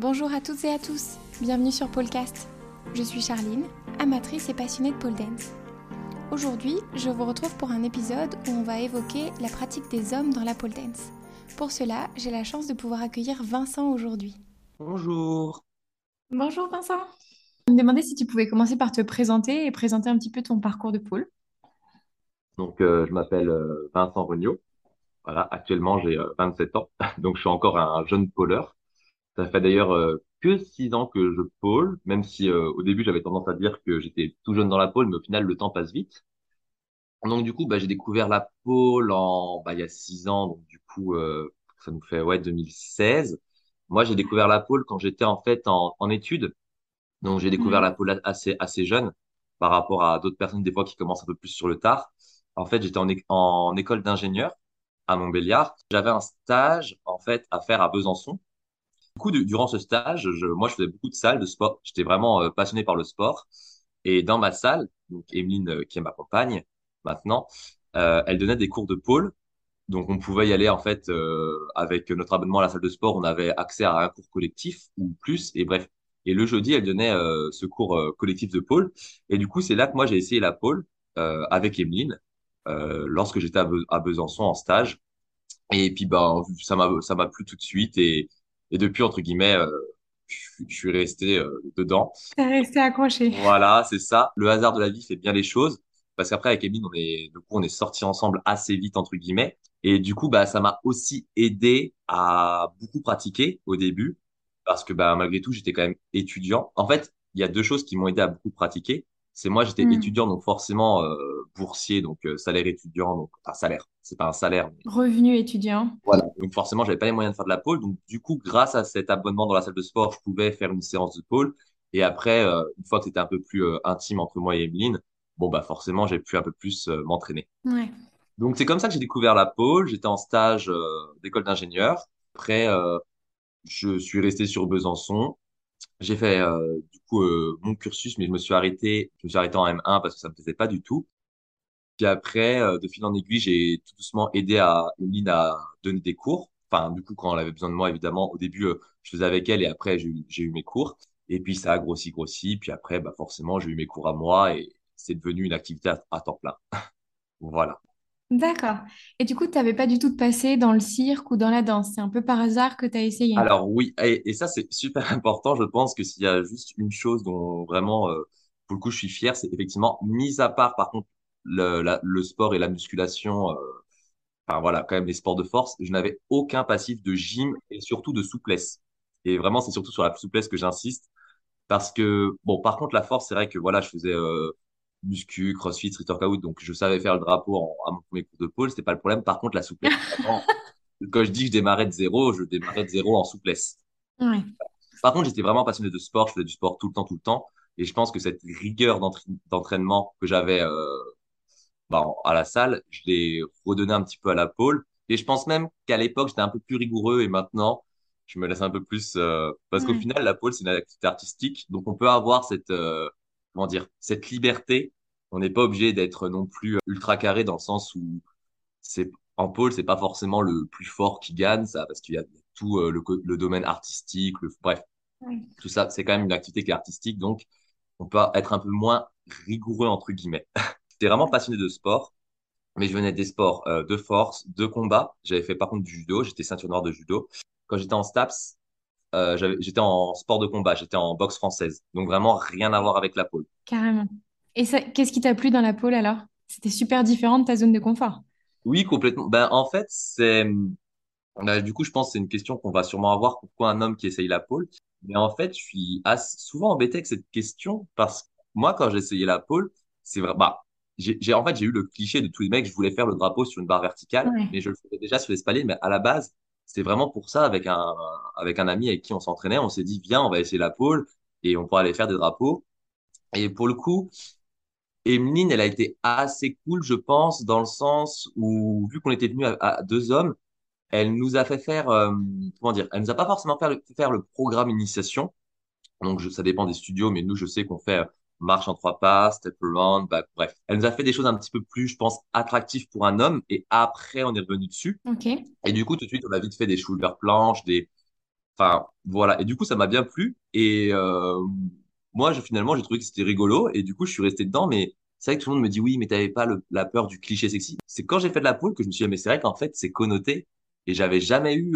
Bonjour à toutes et à tous, bienvenue sur Pôlecast. Je suis Charline, amatrice et passionnée de pole dance. Aujourd'hui, je vous retrouve pour un épisode où on va évoquer la pratique des hommes dans la pole dance. Pour cela, j'ai la chance de pouvoir accueillir Vincent aujourd'hui. Bonjour. Bonjour Vincent. Je me demandais si tu pouvais commencer par te présenter et présenter un petit peu ton parcours de pole. Donc, je m'appelle Vincent Regnault. Voilà, actuellement, j'ai 27 ans, donc je suis encore un jeune poleur. Ça fait d'ailleurs que 6 ans que je pole, même si au début j'avais tendance à dire que j'étais tout jeune dans la pole, mais au final le temps passe vite. Donc du coup, j'ai découvert la pole il y a 6 ans, donc du coup ça nous fait 2016. Moi j'ai découvert la pole quand j'étais en fait en études, donc j'ai découvert la pole assez jeune par rapport à d'autres personnes des fois qui commencent un peu plus sur le tard. En fait j'étais en école d'ingénieur à Montbéliard, j'avais un stage en fait à faire à Besançon. Du coup, durant ce stage, moi, je faisais beaucoup de salles de sport. J'étais vraiment passionné par le sport. Et dans ma salle, donc Emeline, qui est ma compagne maintenant, elle donnait des cours de pole. Donc, on pouvait y aller en fait avec notre abonnement à la salle de sport. On avait accès à un cours collectif ou plus. Et bref, et le jeudi, elle donnait ce cours collectif de pole. Et du coup, c'est là que moi, j'ai essayé la pole avec Emeline lorsque j'étais à Besançon en stage. Et puis, ça m'a plu tout de suite Et depuis, entre guillemets, je suis resté dedans. T'es resté accroché. Voilà, c'est ça. Le hasard de la vie fait bien les choses. Parce qu'après, avec Emeline, on est sortis ensemble assez vite, entre guillemets. Et du coup, ça m'a aussi aidé à beaucoup pratiquer au début. Parce que malgré tout, j'étais quand même étudiant. En fait, il y a deux choses qui m'ont aidé à beaucoup pratiquer. C'est moi, j'étais étudiant, donc forcément boursier, donc salaire étudiant, donc salaire, c'est pas un salaire. Mais... Revenu étudiant. Voilà, donc forcément, j'avais pas les moyens de faire de la pole. Donc du coup, grâce à cet abonnement dans la salle de sport, je pouvais faire une séance de pole. Et après, une fois que c'était un peu plus intime entre moi et Emeline, forcément, j'ai pu un peu plus m'entraîner. Ouais. Donc c'est comme ça que j'ai découvert la pole. J'étais en stage d'école d'ingénieur. Après, je suis resté sur Besançon. J'ai fait mon cursus, mais je me suis arrêté en M1 parce que ça me plaisait pas du tout. Puis après, de fil en aiguille, j'ai tout doucement aidé Emeline à donner des cours. Enfin, du coup, quand elle avait besoin de moi, évidemment, au début, je faisais avec elle et après, j'ai eu mes cours. Et puis, ça a grossi. Puis après, forcément, j'ai eu mes cours à moi et c'est devenu une activité à temps plein. Voilà. D'accord. Et du coup, tu n'avais pas du tout de passé dans le cirque ou dans la danse. C'est un peu par hasard que tu as essayé. Alors oui, et ça, c'est super important. Je pense que s'il y a juste une chose dont vraiment, pour le coup, je suis fier, c'est effectivement, mis à part, par contre, le sport et la musculation, quand même les sports de force, je n'avais aucun passif de gym et surtout de souplesse. Et vraiment, c'est surtout sur la souplesse que j'insiste. Parce que, par contre, la force, c'est vrai que je faisais... muscu, crossfit, street workout, donc je savais faire le drapeau à mon premier cours de pole, c'était pas le problème. Par contre, la souplesse, vraiment, quand je dis que je démarrais de zéro en souplesse. Ouais. Par contre, j'étais vraiment passionné de sport, je faisais du sport tout le temps, et je pense que cette rigueur d'entraînement que j'avais à la salle, je l'ai redonnée un petit peu à la pole, et je pense même qu'à l'époque, j'étais un peu plus rigoureux, et maintenant, je me laisse un peu plus, parce qu'au final, la pole, c'est une activité artistique, donc on peut avoir cette... cette liberté, on n'est pas obligé d'être non plus ultra carré dans le sens où en pôle, c'est pas forcément le plus fort qui gagne, ça, parce qu'il y a tout le domaine artistique, bref, oui. Tout ça, c'est quand même une activité qui est artistique, donc on peut être un peu moins rigoureux, entre guillemets. J'étais vraiment passionné de sport, mais je venais des sports de force, de combat. J'avais fait par contre du judo, j'étais ceinture noire de judo. Quand j'étais en STAPS, j'étais en sport de combat, j'étais en boxe française. Donc vraiment rien à voir avec la pole. Carrément. Et ça, qu'est-ce qui t'a plu dans la pole alors ? C'était super différent de ta zone de confort. Oui, complètement. En fait, du coup, je pense que c'est une question qu'on va sûrement avoir. Pourquoi un homme qui essaye la pole ? Mais en fait, je suis souvent embêté avec cette question parce que moi, quand j'ai essayé la pole, c'est vrai. En fait, j'ai eu le cliché de tous les mecs, je voulais faire le drapeau sur une barre verticale, ouais. Mais je le faisais déjà sur l'espalier, mais à la base, c'était vraiment pour ça, avec un ami avec qui on s'entraînait, on s'est dit, viens, on va essayer la pole et on pourra aller faire des drapeaux. Et pour le coup, Emeline, elle a été assez cool, je pense, dans le sens où, vu qu'on était venus à deux hommes, elle nous a fait faire, elle nous a pas forcément fait faire le programme initiation. Donc, ça dépend des studios, mais nous, je sais qu'on fait marche en 3 pas, step around, bref. Elle nous a fait des choses un petit peu plus, je pense, attractives pour un homme. Et après, on est revenu dessus. Okay. Et du coup, tout de suite, on a vite fait des shoulder planches, Enfin, voilà. Et du coup, ça m'a bien plu. Et moi, finalement, j'ai trouvé que c'était rigolo. Et du coup, je suis resté dedans. Mais c'est vrai que tout le monde me dit, oui, mais t'avais pas la peur du cliché sexy. C'est quand j'ai fait de la pole que je me suis dit, mais c'est vrai qu'en fait, c'est connoté. Et j'avais jamais eu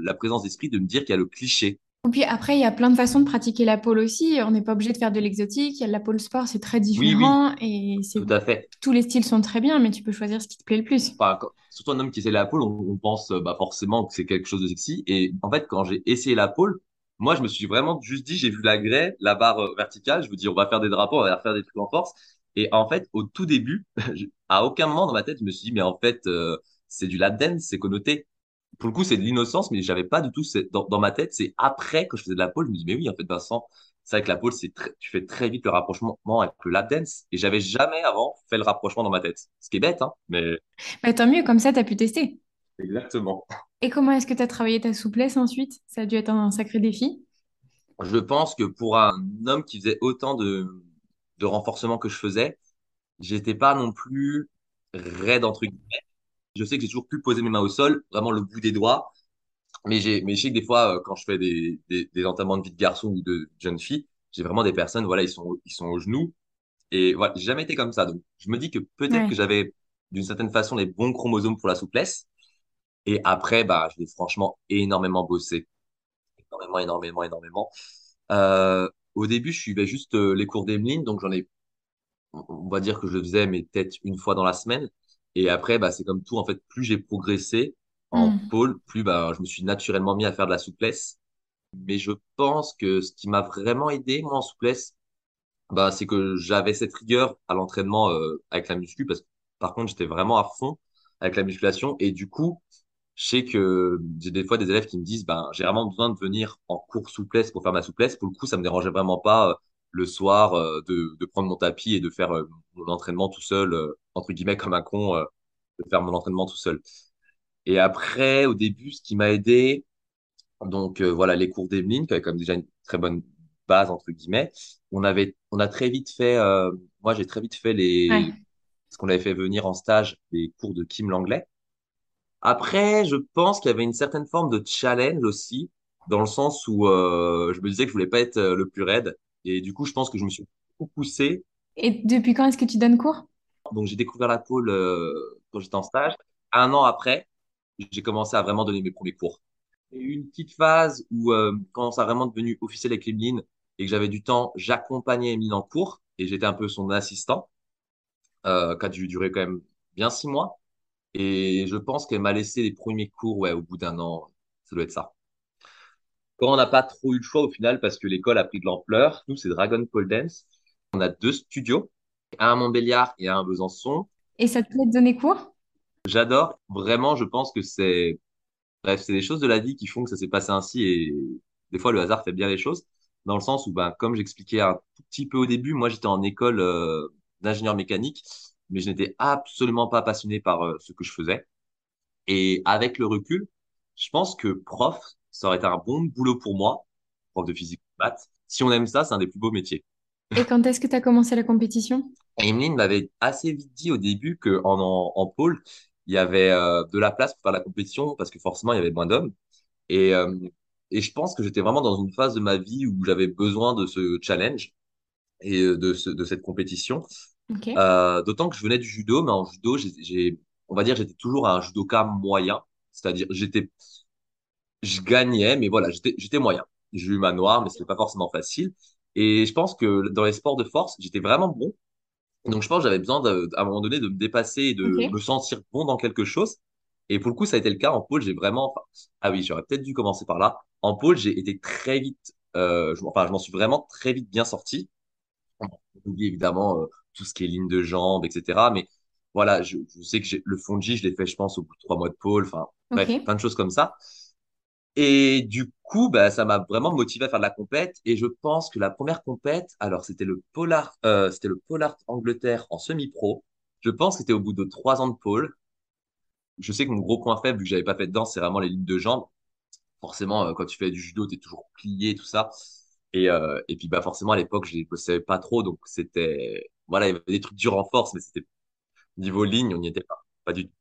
la présence d'esprit de me dire qu'il y a le cliché. Et puis après, il y a plein de façons de pratiquer la pole aussi. On n'est pas obligé de faire de l'exotique. Il y a de la pole sport, c'est très différent. Oui. Et c'est... Tout à fait. Tous les styles sont très bien, mais tu peux choisir ce qui te plaît le plus. Enfin, surtout un homme qui essaie la pole, on pense forcément que c'est quelque chose de sexy. Et en fait, quand j'ai essayé la pole, moi, je me suis vraiment juste dit, j'ai vu la grès, la barre verticale. Je me dis, on va faire des drapeaux, on va faire des trucs en force. Et en fait, au tout début, à aucun moment dans ma tête, je me suis dit, mais en fait, c'est du lap dance, c'est connoté. Pour le coup, c'est de l'innocence, mais j'avais pas du tout dans ma tête. C'est après, quand je faisais de la pole, je me dis, mais oui, en fait, Vincent, c'est vrai que la pole, tu fais très vite le rapprochement avec le lap dance. Et j'avais jamais avant fait le rapprochement dans ma tête. Ce qui est bête, hein, mais... Bah, tant mieux, comme ça, tu as pu tester. Exactement. Et comment est-ce que tu as travaillé ta souplesse ensuite? Ça a dû être un sacré défi. Je pense que pour un homme qui faisait autant de renforcement que je faisais, j'étais pas non plus raide, entre guillemets. Je sais que j'ai toujours pu poser mes mains au sol, vraiment le bout des doigts. Mais je sais que des fois, quand je fais des entamements de vie de garçon ou de jeune fille, j'ai vraiment des personnes, voilà, ils sont aux genoux. Et voilà, j'ai jamais été comme ça. Donc, je me dis que peut-être que j'avais, d'une certaine façon, les bons chromosomes pour la souplesse. Et après, je l'ai franchement énormément bossé. Énormément, énormément, énormément. Au début, je suivais juste les cours d'Emeline. Donc, on va dire que je le faisais, mais peut-être une fois dans la semaine. Et après, c'est comme tout. En fait, plus j'ai progressé en pôle, plus je me suis naturellement mis à faire de la souplesse. Mais je pense que ce qui m'a vraiment aidé, moi, en souplesse, c'est que j'avais cette rigueur à l'entraînement avec la muscu. Parce que, par contre, j'étais vraiment à fond avec la musculation. Et du coup, je sais que j'ai des fois des élèves qui me disent, j'ai vraiment besoin de venir en cours souplesse pour faire ma souplesse. Pour le coup, ça me dérangeait vraiment pas le soir de prendre mon tapis et de faire mon entraînement tout seul, entre guillemets comme un con, de faire mon entraînement tout seul. Et après, au début, ce qui m'a aidé, donc voilà, les cours d'Emeline, qui avait quand même déjà une très bonne base, entre guillemets. On a très vite fait, moi j'ai très vite fait parce qu'on avait fait venir en stage les cours de Kim Langlais. Après, je pense qu'il y avait une certaine forme de challenge aussi, dans le sens où je me disais que je voulais pas être le plus raide. Et du coup, je pense que je me suis beaucoup poussé. Et depuis quand est-ce que tu donnes cours? Donc, j'ai découvert la pole quand j'étais en stage. Un an après, j'ai commencé à vraiment donner mes premiers cours. Il y a eu une petite phase où, quand ça a vraiment devenu officiel avec Emeline et que j'avais du temps, j'accompagnais Emeline en cours et j'étais un peu son assistant, qui a dû durer quand même bien 6 mois. Et je pense qu'elle m'a laissé les premiers cours, ouais, au bout d'un an, ça doit être ça. Quand on n'a pas trop eu le choix au final, parce que l'école a pris de l'ampleur, nous, c'est Dragon Ball Dance. On a 2 studios, un à Montbéliard et un à Besançon. Et ça te plaît de donner cours? J'adore. Vraiment, je pense que c'est des choses de la vie qui font que ça s'est passé ainsi. Et des fois, le hasard fait bien les choses. Dans le sens où, comme j'expliquais un tout petit peu au début, moi, j'étais en école d'ingénieur mécanique, mais je n'étais absolument pas passionné par ce que je faisais. Et avec le recul, je pense que prof, ça aurait été un bon boulot pour moi, prof de physique ou de maths. Si on aime ça, c'est un des plus beaux métiers. Et quand est-ce que tu as commencé la compétition? Emeline m'avait assez vite dit au début qu'en pôle, il y avait de la place pour faire la compétition parce que forcément, il y avait moins d'hommes. Et je pense que j'étais vraiment dans une phase de ma vie où j'avais besoin de ce challenge et de cette compétition. Okay. D'autant que je venais du judo, mais en judo, on va dire, j'étais toujours un judoka moyen. C'est-à-dire, je gagnais, mais voilà, j'étais moyen. J'ai eu ma noire, mais c'était pas forcément facile. Et je pense que dans les sports de force, j'étais vraiment bon. Donc, je pense que j'avais besoin, à un moment donné, de me dépasser et de me sentir bon dans quelque chose. Et pour le coup, ça a été le cas. En pôle, j'ai vraiment… Ah oui, j'aurais peut-être dû commencer par là. En pôle, j'ai été très vite… je m'en suis vraiment très vite bien sorti. On oublie évidemment tout ce qui est ligne de jambes, etc. Mais voilà, je sais que le fonji, je l'ai fait, je pense, au bout de 3 mois de pôle. Enfin, bref, plein de choses comme ça. Et du coup, ça m'a vraiment motivé à faire de la compète. Et je pense que la première compète, alors c'était le Polar, c'était le Polar Angleterre en semi-pro. Je pense que c'était au bout de 3 ans de pôle. Je sais que mon gros point faible, vu que j'avais pas fait de danse, c'est vraiment les lignes de jambes. Forcément, quand tu fais du judo, t'es toujours plié, tout ça. Et puis, forcément, à l'époque, je les bossais pas trop. Donc, c'était, voilà, il y avait des trucs durs en force, mais c'était niveau ligne, on n'y était pas du tout.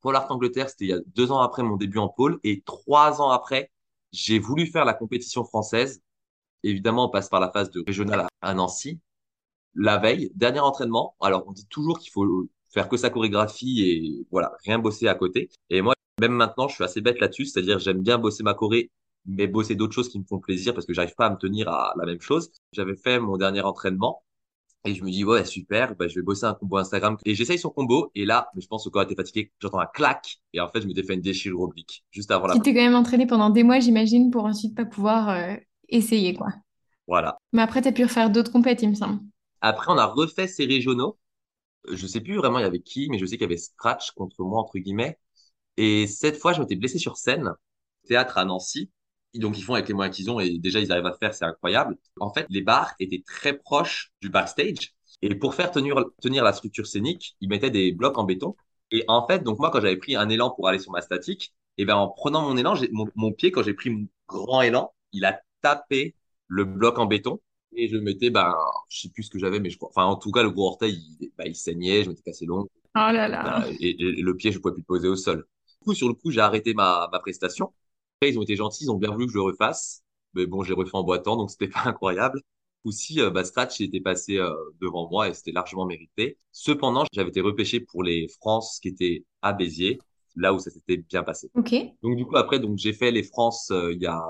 Polar Angleterre, c'était il y a 2 ans après mon début en pôle et 3 ans après, J'ai voulu faire la compétition française. Évidemment, on passe par la phase de régionale à Nancy. La veille, dernier entraînement. Alors, on dit toujours qu'il faut faire que sa chorégraphie et voilà, rien bosser à côté. Et moi, même maintenant, je suis assez bête là-dessus. C'est-à-dire, j'aime bien bosser ma choré, mais bosser d'autres choses qui me font plaisir parce que j'arrive pas à me tenir à la même chose. J'avais fait mon dernier entraînement et je me dis, ouais, super, bah, je vais bosser un combo Instagram. Et j'essaye son combo. Et là, mais je pense que le corps était fatigué. J'entends un clac. Et en fait, je m'étais fait une déchirure oblique juste avant la. Tu t'es quand même entraîné pendant des mois, j'imagine, pour ensuite pas pouvoir essayer, quoi. Voilà. Mais après, tu as pu refaire d'autres compètes, il me semble. Après, on a refait ces régionaux. Je sais plus vraiment il y avait qui, mais je sais qu'il y avait Scratch contre moi, entre guillemets. Et cette fois, je m'étais blessé sur scène, théâtre à Nancy. Et donc, ils font avec les moyens qu'ils ont et déjà, ils arrivent à faire, c'est incroyable. En fait, les bars étaient très proches du backstage. Et pour faire tenir la structure scénique, ils mettaient des blocs en béton. Et en fait, donc moi, quand j'avais pris un élan pour aller sur ma statique, et ben en prenant mon élan, mon pied, quand j'ai pris mon grand élan, il a tapé le bloc en béton. Et je mettais, ben, je sais plus ce que j'avais, mais je crois. Enfin, en tout cas, le gros orteil, il saignait, je m'étais cassé l'ongle. Oh là là. Et le pied, je pouvais plus le poser au sol. Du coup, sur le coup, j'ai arrêté ma prestation. Après, ils ont été gentils, ils ont bien voulu que je le refasse. Mais bon, j'ai refait en boitant, donc c'était pas incroyable. Aussi, Scratch était passé devant moi et c'était largement mérité. Cependant, j'avais été repêché pour les France qui étaient à Béziers, là où ça s'était bien passé. Ok. Donc, du coup, après, donc, j'ai fait les France il y a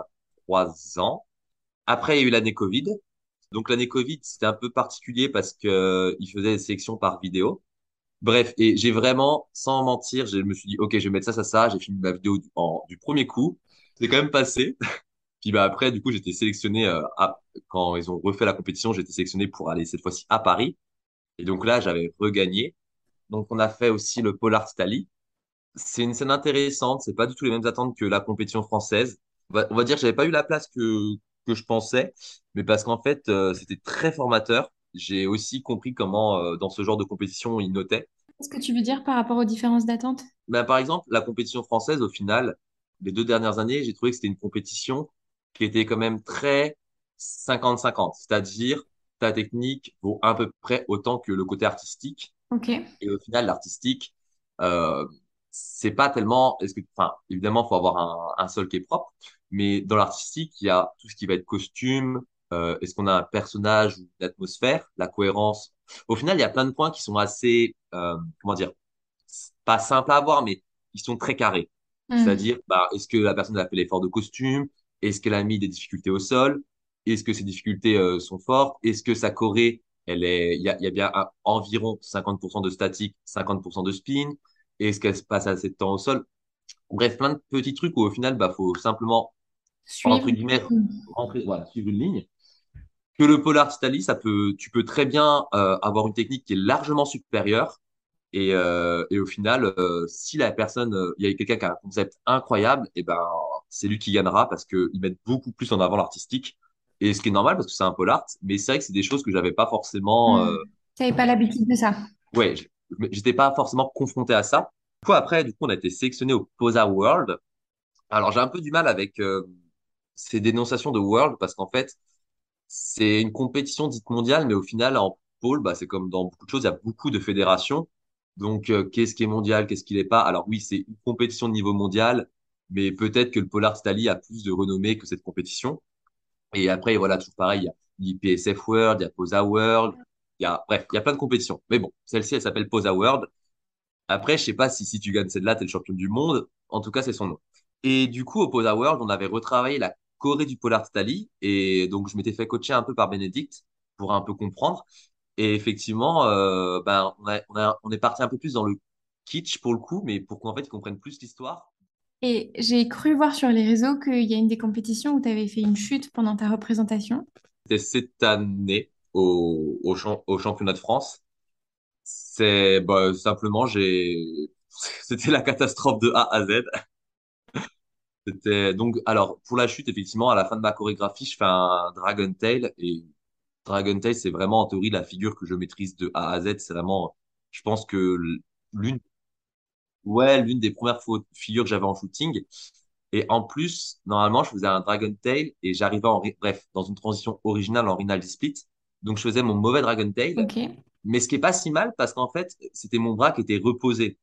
3 ans. Après, il y a eu l'année Covid. Donc, l'année Covid, c'était un peu particulier parce que ils faisaient des sélections par vidéo. Bref, et j'ai vraiment, sans mentir, je me suis dit, OK, je vais mettre ça, ça, ça. J'ai filmé ma vidéo du premier coup. C'est quand même passé. Puis bah, après, du coup, j'étais sélectionné quand ils ont refait la compétition, j'étais sélectionné pour aller cette fois-ci à Paris. Et donc là, j'avais regagné. Donc, on a fait aussi le Pole Art Italie. C'est une scène intéressante. C'est pas du tout les mêmes attentes que la compétition française. On va dire que j'avais pas eu la place que je pensais, mais parce qu'en fait, c'était très formateur. J'ai aussi compris comment, dans ce genre de compétition, ils notaient. Qu'est-ce que tu veux dire par rapport aux différences d'attente? Ben, par exemple, la compétition française, au final, les 2 dernières années, j'ai trouvé que c'était une compétition qui était quand même très 50-50. C'est-à-dire, ta technique vaut à peu près autant que le côté artistique. Okay. Et au final, l'artistique, c'est pas tellement… Enfin, évidemment, il faut avoir un sol qui est propre. Mais dans l'artistique, il y a tout ce qui va être costume, est-ce qu'on a un personnage ou une atmosphère, la cohérence. Au final, il y a plein de points qui sont assez, comment dire, pas simples à avoir, mais ils sont très carrés. C'est-à-dire, bah, est-ce que la personne a fait l'effort de costume? Est-ce qu'elle a mis des difficultés au sol? Est-ce que ces difficultés sont fortes? Est-ce que sa choré, il y a bien environ 50% de statique, 50% de spin? Est-ce qu'elle se passe assez de temps au sol? Bref, plein de petits trucs où au final, bah, faut simplement suivre, entre guillemets, voilà, suivre une ligne. Que le Polar Italie, tu peux très bien avoir une technique qui est largement supérieure. Et au final, si la personne, il y a quelqu'un qui a un concept incroyable, et ben, c'est lui qui gagnera parce qu'ils mettent beaucoup plus en avant l'artistique. Et ce qui est normal parce que c'est un Pole Art, mais c'est vrai que c'est des choses que j'avais pas forcément. Tu n'avais pas l'habitude de ça. Ouais, j'étais pas forcément confronté à ça. Du coup, après, on a été sélectionné au Posa World. Alors, j'ai un peu du mal avec ces dénonciations de World parce qu'en fait, c'est une compétition dite mondiale, mais au final, en pôle, bah, c'est comme dans beaucoup de choses, il y a beaucoup de fédérations. Donc, qu'est-ce qui est mondial, qu'est-ce qui l'est pas? Alors oui, c'est une compétition de niveau mondial, mais peut-être que le Polar Italie a plus de renommée que cette compétition. Et après, voilà, toujours pareil, il y a PSF World, il y a Posa World, bref, il y a plein de compétitions. Mais bon, celle-ci, elle s'appelle Posa World. Après, je sais pas si tu gagnes celle-là, t'es le champion du monde. En tout cas, c'est son nom. Et du coup, au Posa World, on avait retravaillé la choré du Polar Italie. Et donc, je m'étais fait coacher un peu par Bénédicte pour un peu comprendre. Et effectivement, ben, on est parti un peu plus dans le kitsch pour le coup, mais pour qu'en fait, ils comprennent plus l'histoire. Et j'ai cru voir sur les réseaux qu'il y a une des compétitions où tu avais fait une chute pendant ta représentation. C'était cette année au championnat de France. C'est bah, simplement, c'était la catastrophe de A à Z. C'était donc, alors pour la chute, effectivement, à la fin de ma chorégraphie, je fais un Dragon Tail. Et Dragon Tail, c'est vraiment en théorie la figure que je maîtrise de A à Z. C'est vraiment, je pense que l'une des premières figures que j'avais en shooting. Et en plus, normalement, je faisais un Dragon Tail et j'arrivais dans une transition originale en Rinaldi Split. Donc, je faisais mon mauvais Dragon Tail. Okay. Mais ce qui est pas si mal parce qu'en fait, c'était mon bras qui était reposé.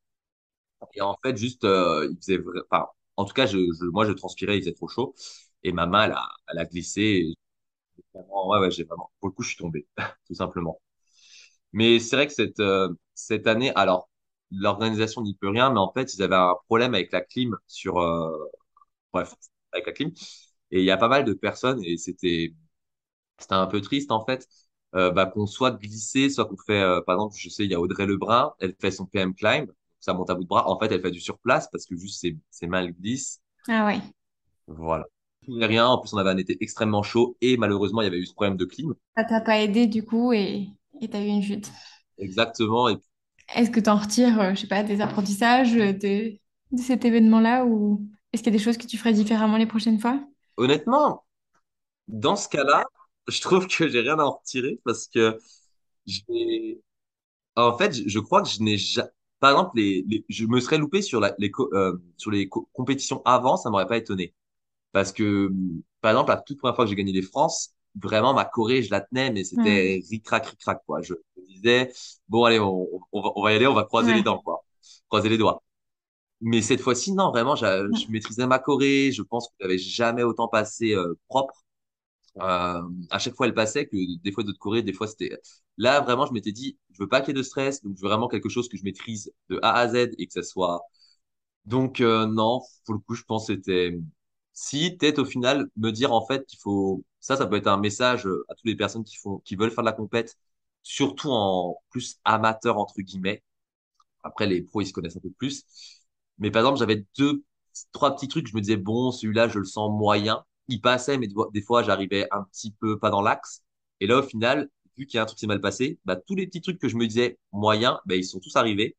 Et en fait, juste, il faisait, enfin, en tout cas, moi, je transpirais, il faisait trop chaud. Et ma main, elle a glissé. Et vraiment, ouais, j'ai vraiment, pour le coup, je suis tombé, tout simplement. Mais c'est vrai que cette année, alors, l'organisation n'y peut rien, mais en fait, ils avaient un problème avec la clim sur, bref, avec la clim. Et il y a pas mal de personnes, et c'était un peu triste, en fait, qu'on soit glissé, soit qu'on fait, par exemple, je sais, il y a Audrey Lebrun, elle fait son PM Climb, ça monte à bout de bras. En fait, elle fait du surplace parce que juste ses mains elles glissent. Ah ouais. Voilà. Tout et rien. En plus, on avait un été extrêmement chaud et malheureusement, il y avait eu ce problème de clim. Ça t'a pas aidé du coup et t'as eu une chute. Exactement. Et... Est-ce que t'en retires, je sais pas, des apprentissages de cet événement-là ou est-ce qu'il y a des choses que tu ferais différemment les prochaines fois? Honnêtement, dans ce cas-là, je trouve que j'ai rien à en retirer parce que en fait, je crois que je n'ai jamais. Par exemple, je me serais loupé sur les compétitions avant, ça m'aurait pas étonné. Parce que, par exemple, la toute première fois que j'ai gagné les France, vraiment, ma Corée, je la tenais, mais c'était ric-rac, ric-rac, quoi. Je me disais, bon, allez, on va y aller, on va croiser les dents, quoi. Croiser les doigts. Mais cette fois-ci, non, vraiment, je maîtrisais ma Corée, je pense que j'avais jamais autant passé propre. À chaque fois elle passait que des fois d'autres Corées, des fois c'était là vraiment je m'étais dit je veux pas qu'il y ait de stress donc je veux vraiment quelque chose que je maîtrise de A à Z et que ça soit donc non pour le coup je pense que c'était si peut-être au final me dire en fait qu'il faut ça peut être un message à toutes les personnes qui veulent faire de la compète surtout en plus amateur entre guillemets après les pros ils se connaissent un peu plus mais par exemple j'avais 2-3 petits trucs je me disais bon celui-là je le sens moyen il passait, mais des fois, j'arrivais un petit peu pas dans l'axe. Et là, au final, vu qu'il y a un truc qui s'est mal passé, tous les petits trucs que je me disais moyens, ils sont tous arrivés.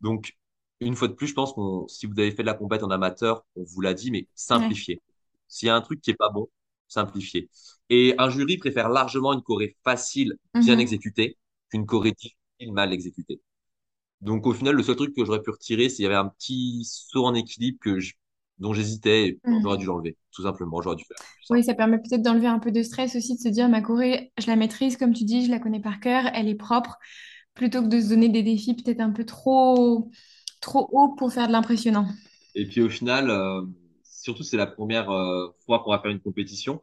Donc, une fois de plus, je pense que si vous avez fait de la compète en amateur, on vous l'a dit, mais simplifiez. Ouais. S'il y a un truc qui est pas bon, simplifiez. Et un jury préfère largement une choré facile, bien exécutée, qu'une choré difficile, mal exécutée. Donc, au final, le seul truc que j'aurais pu retirer, c'est qu'il y avait un petit saut en équilibre dont j'hésitais, j'aurais dû l'enlever, tout simplement, j'aurais dû faire. Oui, ça permet peut-être d'enlever un peu de stress aussi, de se dire, ma Corée, je la maîtrise, comme tu dis, je la connais par cœur, elle est propre, plutôt que de se donner des défis peut-être un peu trop haut pour faire de l'impressionnant. Et puis au final, surtout c'est la première fois qu'on va faire une compétition,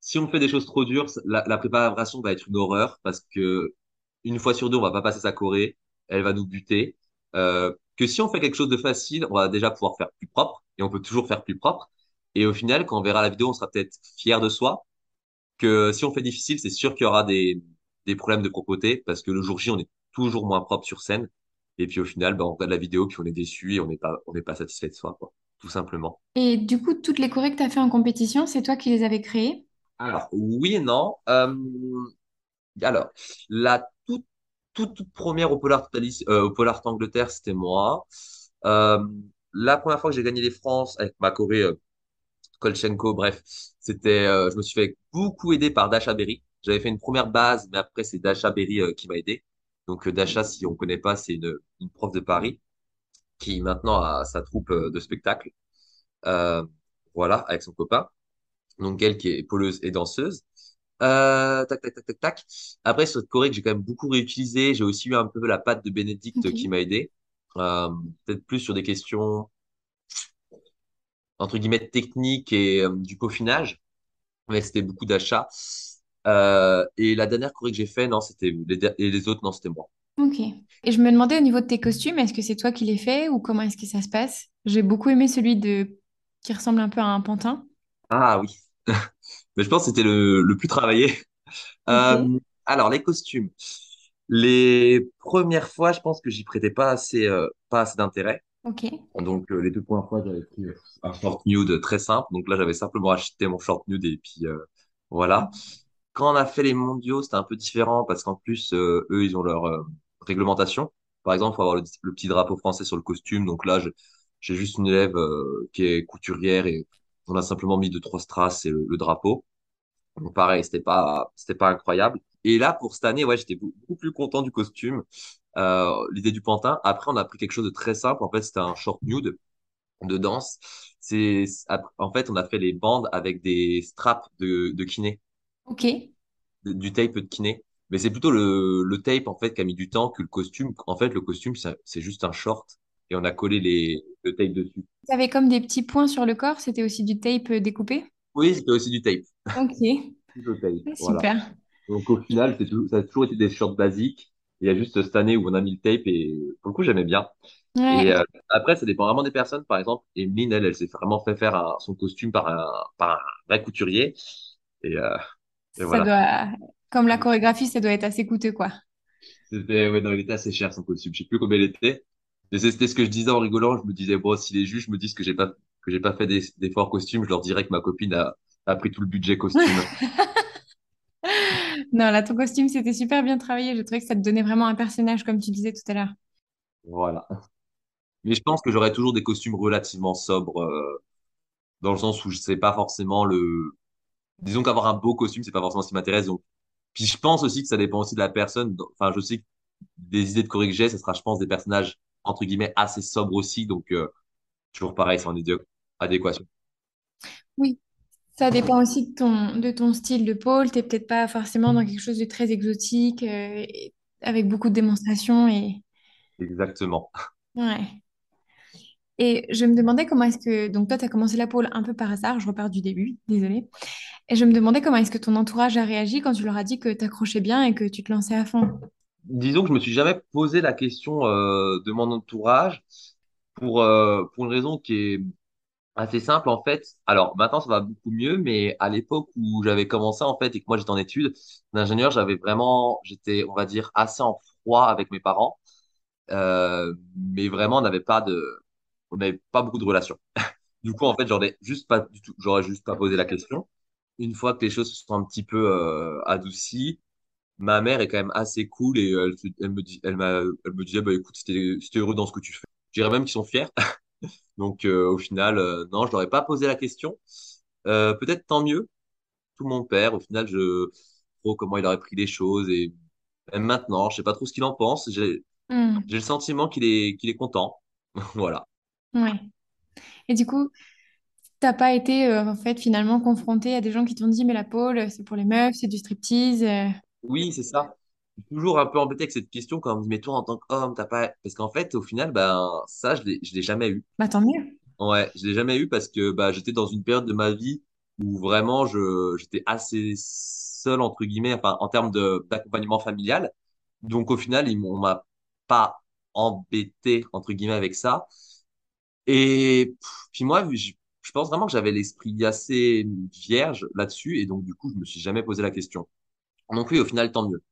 si on fait des choses trop dures, la préparation va être une horreur, parce que une fois sur deux, on va pas passer sa Corée, elle va nous buter, que si on fait quelque chose de facile, on va déjà pouvoir faire plus propre et on peut toujours faire plus propre. Et au final, quand on verra la vidéo, on sera peut-être fier de soi que si on fait difficile, c'est sûr qu'il y aura des problèmes de propreté parce que le jour J, on est toujours moins propre sur scène. Et puis au final, on regarde la vidéo puis on est déçu et on n'est pas satisfait de soi, quoi, tout simplement. Et du coup, toutes les chorés que tu as fait en compétition, c'est toi qui les avais créées? Alors, oui et non. Alors, la toute première au Polar Angleterre, c'était moi. La première fois que j'ai gagné les France avec ma Corée Kolchenko, bref, c'était je me suis fait beaucoup aider par Dasha Berry. J'avais fait une première base, mais après c'est Dasha Berry qui m'a aidé. Donc Dasha, si on connaît pas, c'est une prof de Paris qui maintenant a sa troupe de spectacle. Voilà, avec son copain. Donc elle qui est poleuse et danseuse. Tac. Après, sur cette Corée que j'ai quand même beaucoup réutilisé, j'ai aussi eu un peu la patte de Bénédicte qui m'a aidé. Peut-être plus sur des questions, entre guillemets, techniques et du peaufinage. Mais c'était beaucoup d'achats. Et la dernière Corée que j'ai fait, non, c'était les autres, non, c'était moi. Ok. Et je me demandais au niveau de tes costumes, est-ce que c'est toi qui les fais ou comment est-ce que ça se passe? J'ai beaucoup aimé celui qui ressemble un peu à un pantin. Ah oui. Mais je pense que c'était le plus travaillé. Alors, les costumes. Les premières fois, je pense que j'y prêtais pas assez d'intérêt. Okay. Donc, les deux premières fois, j'avais pris un short nude très simple. Donc là, j'avais simplement acheté mon short nude et puis voilà. Quand on a fait les mondiaux, c'était un peu différent parce qu'en plus, eux, ils ont leur réglementation. Par exemple, il faut avoir le petit drapeau français sur le costume. Donc là, j'ai juste une élève qui est couturière et... On a simplement mis 2-3 strass et le drapeau. Donc pareil, c'était pas incroyable. Et là, pour cette année, ouais, j'étais beaucoup plus content du costume. L'idée du pantin. Après, on a pris quelque chose de très simple. En fait, c'était un short nude de danse. En fait, on a fait les bandes avec des straps de kiné. Ok. Du tape de kiné. Mais c'est plutôt le tape, en fait, qui a mis du temps que le costume. En fait, le costume, c'est juste un short. Et on a collé le tape dessus. Tu avais comme des petits points sur le corps, c'était aussi du tape découpé? Oui, c'était aussi du tape. Ok. Du tape, voilà. Super. Donc au final, ça a toujours été des shorts basiques. Il y a juste cette année où on a mis le tape et pour le coup, j'aimais bien. Ouais. Et après, ça dépend vraiment des personnes. Par exemple, Emeline, elle s'est vraiment fait faire son costume par un vrai couturier. Et voilà. Comme la chorégraphie, ça doit être assez coûteux, quoi. Non, il était assez cher, son costume. Je ne sais plus combien il était. Mais c'était ce que je disais en rigolant. Je me disais, bon, si les juges me disent que j'ai pas fait d'efforts costumes, je leur dirais que ma copine a pris tout le budget costume. Non, là, ton costume, c'était super bien travaillé. Je trouvais que ça te donnait vraiment un personnage, comme tu disais tout à l'heure. Voilà. Mais je pense que j'aurais toujours des costumes relativement sobres, dans le sens où je sais pas forcément le. Disons qu'avoir un beau costume, c'est pas forcément ce qui m'intéresse. Donc, puis je pense aussi que ça dépend aussi de la personne. Enfin, je sais que des idées de choré que j'ai, ça sera, je pense, des personnages entre guillemets assez sobres aussi. Donc, toujours pareil, c'est en adéquation. Oui. Ça dépend aussi de ton style de pole. Tu n'es peut-être pas forcément dans quelque chose de très exotique, avec beaucoup de démonstrations. Exactement. Ouais. Et je me demandais comment est-ce que... Donc toi, tu as commencé la pole un peu par hasard. Je repars du début, désolée. Et je me demandais comment est-ce que ton entourage a réagi quand tu leur as dit que tu accrochais bien et que tu te lançais à fond. Disons que je ne me suis jamais posé la question de mon entourage pour une raison qui est... assez simple en fait. Alors maintenant ça va beaucoup mieux, mais à l'époque où j'avais commencé en fait et que moi j'étais en études d'ingénieur, j'étais on va dire assez en froid avec mes parents, mais vraiment on n'avait pas beaucoup de relations. Du coup en fait j'aurais juste pas posé la question. Une fois que les choses se sont un petit peu adoucies, ma mère est quand même assez cool et elle me disait bah écoute si t'es heureux dans ce que tu fais, je dirais même qu'ils sont fiers. Donc, au final, non, je n'aurais pas posé la question. Peut-être tant mieux. Tout mon père, au final, je trouve comment il aurait pris les choses. Et même maintenant, je ne sais pas trop ce qu'il en pense. J'ai le sentiment qu'il est content. Voilà. Ouais. Et du coup, tu n'as pas été, en fait, finalement, confronté à des gens qui t'ont dit « Mais la pole, c'est pour les meufs, c'est du striptease. » Oui, c'est ça. Je suis toujours un peu embêté avec cette question quand on me dit « Mais toi, en tant qu'homme, t'as pas... » Parce qu'en fait, au final, ça, je l'ai jamais eu. Bah, tant mieux. Ouais, je l'ai jamais eu parce que j'étais dans une période de ma vie où vraiment, j'étais assez seul, entre guillemets, enfin, en termes d'accompagnement familial. Donc, au final, on m'a pas embêté, entre guillemets, avec ça. Et puis moi, je pense vraiment que j'avais l'esprit assez vierge là-dessus. Et donc, du coup, je me suis jamais posé la question. Donc oui, au final, tant mieux.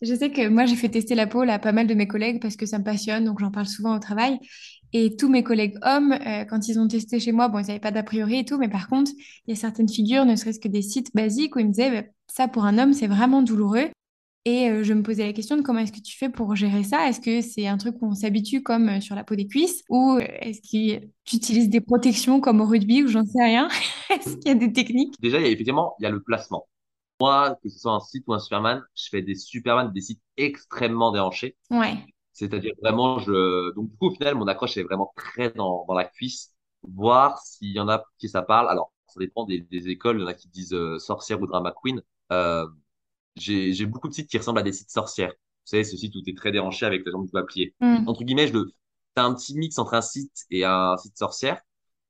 Je sais que moi, j'ai fait tester la pole à pas mal de mes collègues parce que ça me passionne, donc j'en parle souvent au travail. Et tous mes collègues hommes, quand ils ont testé chez moi, bon, ils n'avaient pas d'a priori et tout, mais par contre, il y a certaines figures, ne serait-ce que des sites basiques, où ils me disaient bah, « ça, pour un homme, c'est vraiment douloureux ». Et je me posais la question de comment est-ce que tu fais pour gérer ça? Est-ce que c'est un truc qu'on s'habitue comme sur la peau des cuisses? Ou est-ce que tu utilises des protections comme au rugby ou j'en sais rien? Est-ce qu'il y a des techniques? Déjà, il y a le placement. Moi, que ce soit un site ou un Superman, je fais des Superman, des sites extrêmement déhanchés. Ouais. C'est-à-dire vraiment, donc du coup, au final, mon accroche est vraiment très dans la cuisse. Voir s'il y en a qui ça parle. Alors, ça dépend des écoles. Il y en a qui disent sorcière ou drama queen. J'ai beaucoup de sites qui ressemblent à des sites sorcières. Vous savez, ce site où t'es très déhanché avec la jambe du doigt pliée. Entre guillemets, t'as un petit mix entre un site et un site sorcière.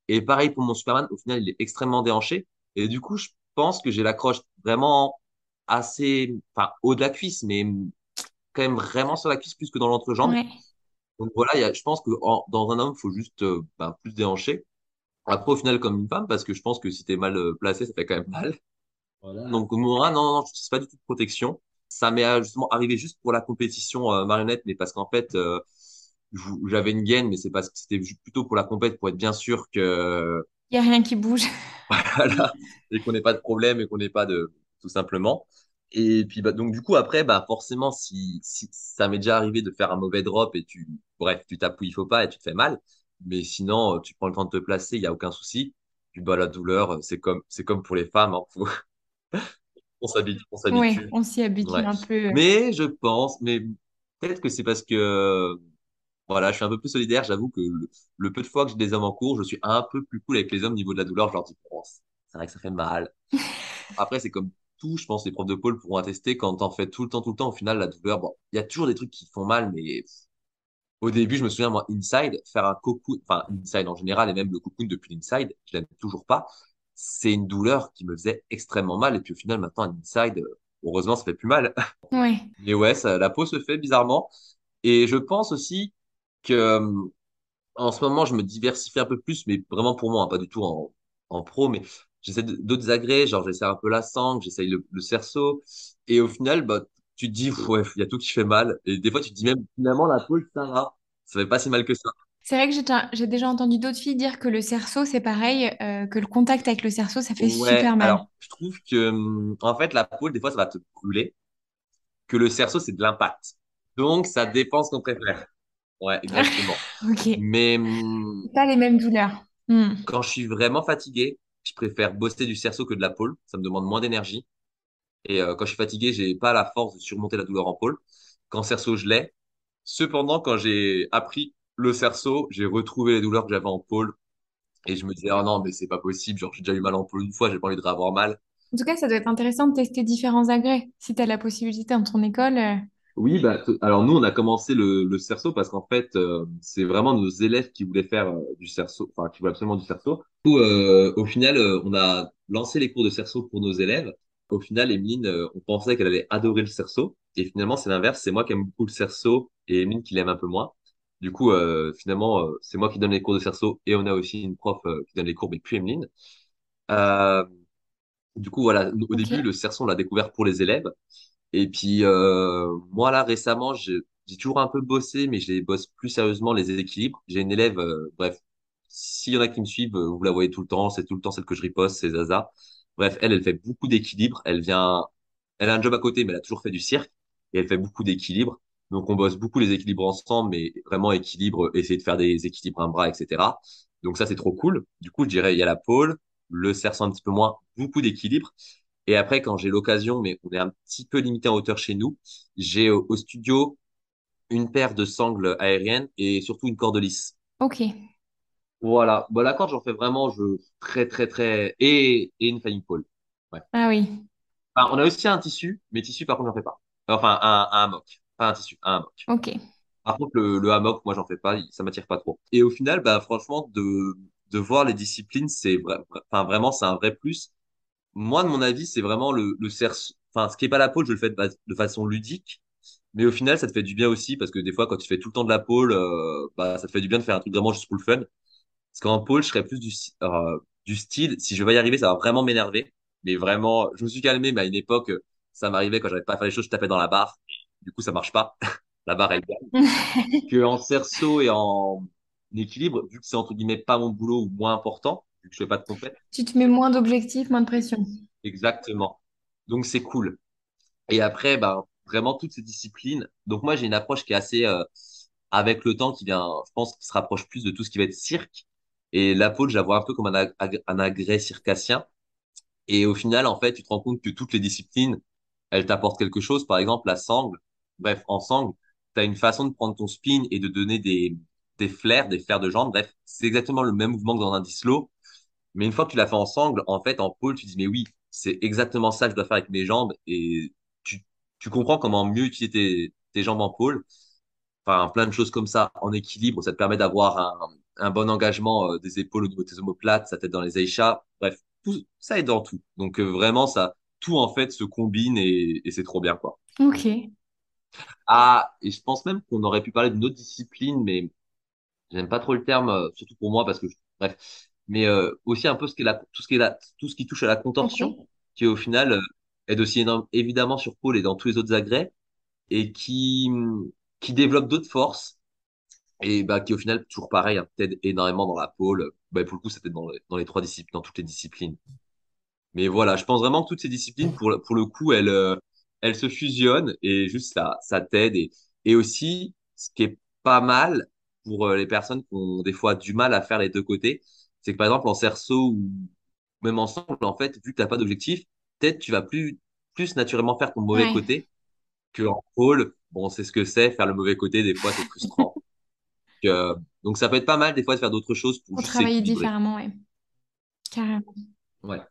Et pareil pour mon Superman, au final, il est extrêmement déhanché. Et du coup, je pense que j'ai l'accroche vraiment assez, enfin, haut de la cuisse, mais quand même vraiment sur la cuisse plus que dans l'entrejambe. Ouais. Donc voilà, je pense que dans un homme, il faut juste plus déhancher. Après, au final, comme une femme, parce que je pense que si t'es mal placé, ça fait quand même mal. Voilà. Donc moi, non, je n'utilise pas du tout de protection. Ça m'est justement arrivé juste pour la compétition marionnette, mais parce qu'en fait, j'avais une gaine, mais c'est parce que c'était plutôt pour la compète, pour être bien sûr que... Il n'y a rien qui bouge. Voilà, et qu'on n'ait pas de problème et qu'on n'ait pas de... tout simplement. Et puis, donc du coup, après, forcément, si ça m'est déjà arrivé de faire un mauvais drop et tu t'appuies, il faut pas et tu te fais mal. Mais sinon, tu prends le temps de te placer, il n'y a aucun souci. Puis la douleur, c'est comme pour les femmes. Hein. On s'habitue. Oui, on s'y habitue un peu. Mais je pense, peut-être que c'est parce que... Voilà, je suis un peu plus solidaire. J'avoue que le peu de fois que j'ai des hommes en cours, je suis un peu plus cool avec les hommes au niveau de la douleur. Je leur dis, oh, c'est vrai que ça fait mal. Après, c'est comme tout, je pense, les profs de pôle pourront attester. Quand t'en fais tout le temps, au final, la douleur, bon, il y a toujours des trucs qui font mal, mais au début, je me souviens, moi, inside, faire un cocoon, enfin, inside en général, et même le cocoon depuis l'inside, je l'aime toujours pas. c'est une douleur qui me faisait extrêmement mal. Et puis au final, maintenant, un inside, heureusement, ça fait plus mal. Oui. Mais ouais, ça, la peau se fait bizarrement. Et je pense aussi que en ce moment, je me diversifie un peu plus, mais vraiment pour moi, hein, pas du tout en pro, mais j'essaie d'autres agrès, genre j'essaie un peu la sangle, j'essaie le cerceau. Et au final, bah, tu te dis, ouais, il y a tout qui fait mal. Et des fois, tu te dis même, finalement, la pole, ça fait pas si mal que ça. C'est vrai que j'ai déjà entendu d'autres filles dire que le cerceau, c'est pareil, que le contact avec le cerceau, ça fait super mal. Alors, je trouve que, en fait, la pole, des fois, ça va te brûler, que le cerceau, c'est de l'impact. Donc, ça dépend ce qu'on préfère. Ouais, exactement. Okay. Mais c'est pas les mêmes douleurs. Quand je suis vraiment fatigué, je préfère bosser du cerceau que de la pole. Ça me demande moins d'énergie. Et quand je suis fatigué, j'ai pas la force de surmonter la douleur en pole. Quand cerceau, je l'ai. Cependant, quand j'ai appris le cerceau, j'ai retrouvé les douleurs que j'avais en pôle et je me disais, ah non, mais c'est pas possible, genre j'ai déjà eu mal en pôle une fois, j'ai pas envie de réavoir mal. En tout cas, ça doit être intéressant de tester différents agrès si t'as la possibilité dans ton école. Oui, bah, alors nous, on a commencé le cerceau parce qu'en fait, c'est vraiment nos élèves qui voulaient faire du cerceau, enfin qui voulaient absolument du cerceau. Du coup, au final, on a lancé les cours de cerceau pour nos élèves. Au final, Emeline, on pensait qu'elle allait adorer le cerceau et finalement, c'est l'inverse, c'est moi qui aime beaucoup le cerceau et Emeline qui l'aime un peu moins. Du coup, finalement, c'est moi qui donne les cours de cerceau et on a aussi une prof qui donne les cours, mais plus Emeline. Du coup, voilà, au début, le cerceau, on l'a découvert pour les élèves. Et puis, moi, là, récemment, j'ai toujours un peu bossé, mais je les bosse plus sérieusement, les équilibres. J'ai une élève, bref, s'il y en a qui me suivent, vous la voyez tout le temps, c'est tout le temps celle que je riposte, c'est Zaza. Bref, elle fait beaucoup d'équilibre. Elle a un job à côté, mais elle a toujours fait du cirque et elle fait beaucoup d'équilibre. Donc, on bosse beaucoup les équilibres ensemble, mais vraiment équilibre, essayer de faire des équilibres un bras, etc. Donc, ça, c'est trop cool. Du coup, je dirais, il y a la pole, le cerceau un petit peu moins, beaucoup d'équilibre. Et après, quand j'ai l'occasion, mais on est un petit peu limité en hauteur chez nous, j'ai au studio une paire de sangles aériennes et surtout une corde lisse. OK. Voilà. Bon, la corde, j'en fais vraiment très, très, très… Et une fanning pole. Ouais. Ah oui. Enfin, on a aussi un tissu, mais tissu, par contre, j'en fais pas. Enfin, un hammock. Pas un tissu, un hammock. Ok. Par contre, le hammock, moi, j'en fais pas, ça m'attire pas trop. Et au final, bah, franchement, de voir les disciplines, c'est vraiment, c'est un vrai plus. Moi, de mon avis, c'est vraiment le cerceau. Enfin, ce qui est pas la pole, je le fais de façon ludique. Mais au final, ça te fait du bien aussi, parce que des fois, quand tu fais tout le temps de la pole, bah, ça te fait du bien de faire un truc vraiment juste pour le fun. Parce qu'en pole, je serais plus du style. Si je vais y arriver, ça va vraiment m'énerver. Mais vraiment, je me suis calmé, mais à une époque, ça m'arrivait quand j'arrivais pas à faire les choses, je tapais dans la barre. Du coup, ça marche pas. La barre, elle gagne. Que en cerceau et en équilibre, vu que c'est entre guillemets pas mon boulot ou moins important, vu que je fais pas de compète. Tu te mets moins d'objectifs, moins de pression. Exactement. Donc, c'est cool. Et après, bah, vraiment toutes ces disciplines. Donc, moi, j'ai une approche qui est assez, avec le temps, qui vient, je pense, qui se rapproche plus de tout ce qui va être cirque. Et la pole, je la vois un peu comme un agrès circassien. Et au final, en fait, tu te rends compte que toutes les disciplines, elles t'apportent quelque chose. Par exemple, la sangle. Bref, en sangle, tu as une façon de prendre ton spin et de donner des flares de jambes. Bref, c'est exactement le même mouvement que dans un dislo. Mais une fois que tu l'as fait en sangle, en fait, en pole, tu dis, mais oui, c'est exactement ça que je dois faire avec mes jambes. Et tu comprends comment mieux utiliser tes jambes en pole. Enfin, plein de choses comme ça. En équilibre, ça te permet d'avoir un bon engagement des épaules au niveau de tes omoplates, ça t'aide dans les aishas. Bref, tout, ça aide dans tout. Donc, vraiment, ça, tout, en fait, se combine et c'est trop bien, quoi. OK. Ah, et je pense même qu'on aurait pu parler d'une autre discipline, mais j'aime pas trop le terme, surtout pour moi, parce que bref, mais aussi un peu tout ce qui touche à la contorsion, qui au final aide aussi évidemment sur pôle et dans tous les autres agrès, et qui développe d'autres forces, et bah, qui au final, toujours pareil, hein, t'aide énormément dans la pôle. Bah, pour le coup, ça t'aide dans toutes les disciplines. Mais voilà, je pense vraiment que toutes ces disciplines, pour le coup, elles se fusionnent et juste ça t'aide. Et aussi, ce qui est pas mal pour les personnes qui ont des fois du mal à faire les deux côtés, c'est que par exemple en cerceau ou même en sangle, en fait, vu que t'as pas d'objectif, peut-être tu vas plus naturellement faire ton mauvais côté qu'en pôle. Bon, c'est ce que c'est, faire le mauvais côté, des fois, c'est frustrant. Donc, ça peut être pas mal des fois de faire d'autres choses pour travailler différemment, ouais. Carrément. Ouais.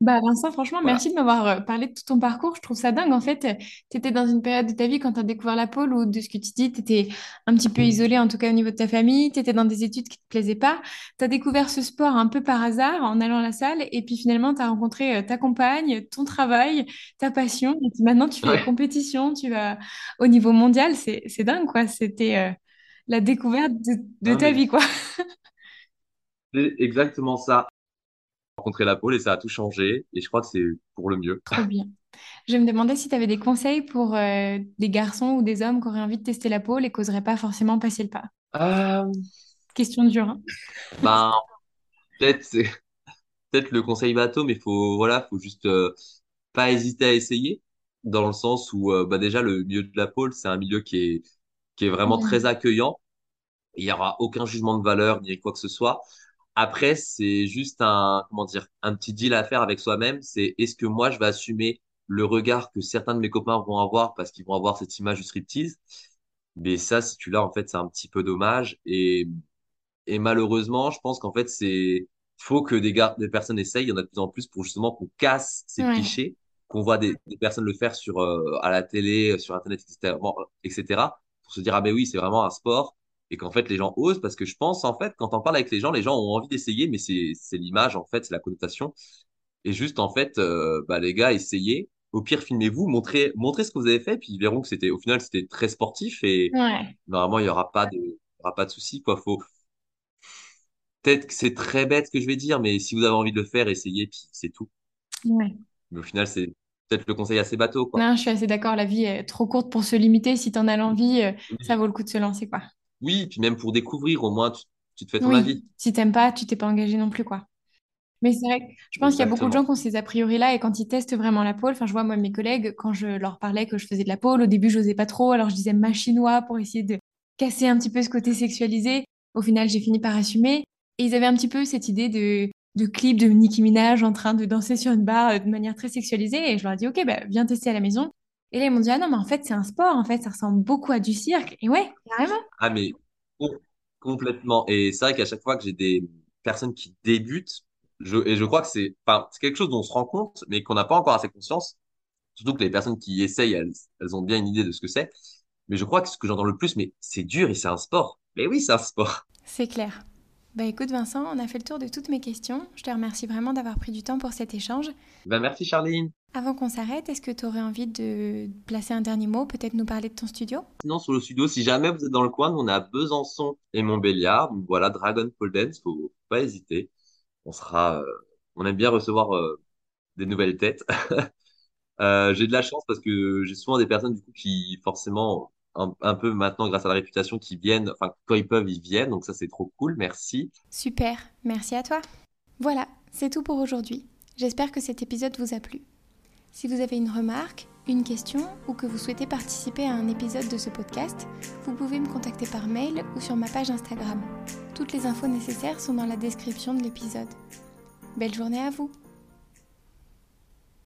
Bah Vincent, franchement, Voilà. merci de m'avoir parlé de tout ton parcours. Je trouve ça dingue. En fait, tu étais dans une période de ta vie quand tu as découvert la pole ou de ce que tu dis, tu étais un petit peu isolée, en tout cas au niveau de ta famille. Tu étais dans des études qui ne te plaisaient pas. Tu as découvert ce sport un peu par hasard en allant à la salle. Et puis finalement, tu as rencontré ta compagne, ton travail, ta passion. Et puis maintenant, tu fais des Ouais. compétitions, tu vas au niveau mondial. C'est dingue, quoi. C'était la découverte de Non, ta mais vie, quoi. c'est exactement ça. J'ai rencontré la pole et ça a tout changé. Et je crois que c'est pour le mieux. Trop bien. Je me demandais si tu avais des conseils pour des garçons ou des hommes qui auraient envie de tester la pole et qui n'oseraient pas forcément passer le pas. Euh, Question dure, hein. ben, peut-être, c'est peut-être le conseil bateau, mais faut juste pas hésiter à essayer, dans le sens où déjà le milieu de la pole, c'est un milieu qui est vraiment Mhm. très accueillant. Il y aura aucun jugement de valeur ni quoi que ce soit. Après, c'est juste un petit deal à faire avec soi-même. C'est est-ce que moi, je vais assumer le regard que certains de mes copains vont avoir parce qu'ils vont avoir cette image du striptease. Mais ça, si tu l'as, en fait, c'est un petit peu dommage. Et malheureusement, je pense qu'en fait, faut que des personnes essayent. Il y en a de plus en plus pour justement qu'on casse ces Ouais. clichés, qu'on voit des personnes le faire à la télé, sur Internet, etc., etc., pour se dire, ah ben oui, c'est vraiment un sport. Et qu'en fait, les gens osent parce que je pense, en fait, quand on parle avec les gens ont envie d'essayer, mais c'est l'image, en fait, c'est la connotation. Et juste, en fait, les gars, essayez. Au pire, filmez-vous, montrez ce que vous avez fait, puis ils verront que au final, c'était très sportif et Ouais. normalement, il y aura pas de souci, quoi. Peut-être que c'est très bête ce que je vais dire, mais si vous avez envie de le faire, essayez, puis c'est tout. Ouais. Mais au final, c'est peut-être le conseil assez bateau, quoi. Non, je suis assez d'accord, la vie est trop courte pour se limiter. Si tu en as l'envie, ça Oui, vaut le coup de se lancer, quoi. oui, puis même pour découvrir, au moins, tu te fais ton Oui, avis. si t'aimes pas, tu t'es pas engagé non plus, quoi. Mais c'est vrai que je pense qu'il y a beaucoup de gens Exactement. qui ont ces a priori là et quand ils testent vraiment la pole, enfin je vois moi mes collègues, quand je leur parlais que je faisais de la pole, au début j'osais pas trop, alors je disais machinois pour essayer de casser un petit peu ce côté sexualisé. Au final j'ai fini par assumer et ils avaient un petit peu cette idée de clip de Nicki Minaj en train de danser sur une barre de manière très sexualisée et je leur ai dit ok bah, viens tester à la maison. Et là ils m'ont dit ah non mais en fait c'est un sport, en fait ça ressemble beaucoup à du cirque et ouais carrément. Ah, mais com- complètement. Et c'est vrai qu'à chaque fois que j'ai des personnes qui débutent, et je crois que c'est quelque chose dont on se rend compte, mais qu'on n'a pas encore assez conscience. Surtout que les personnes qui essayent, elles ont bien une idée de ce que c'est. Mais je crois que ce que j'entends le plus, mais c'est dur et c'est un sport. Mais oui, c'est un sport. C'est clair. Bah écoute Vincent, on a fait le tour de toutes mes questions. Je te remercie vraiment d'avoir pris du temps pour cet échange. Ben, merci, Charline. Avant qu'on s'arrête, est-ce que tu aurais envie de placer un dernier mot, peut-être nous parler de ton studio? Sinon, sur le studio, si jamais vous êtes dans le coin, nous, on a Besançon et Montbéliard. Donc, voilà, Dragon Ball Dance, faut pas hésiter. On sera, on aime bien recevoir des nouvelles têtes. J'ai de la chance parce que j'ai souvent des personnes du coup qui forcément un peu maintenant grâce à la réputation qui viennent, enfin quand ils peuvent ils viennent, donc ça c'est trop cool, merci. Super, merci à toi. Voilà, c'est tout pour aujourd'hui. J'espère que cet épisode vous a plu. Si vous avez une remarque, une question ou que vous souhaitez participer à un épisode de ce podcast, vous pouvez me contacter par mail ou sur ma page Instagram. Toutes les infos nécessaires sont dans la description de l'épisode. Belle journée à vous!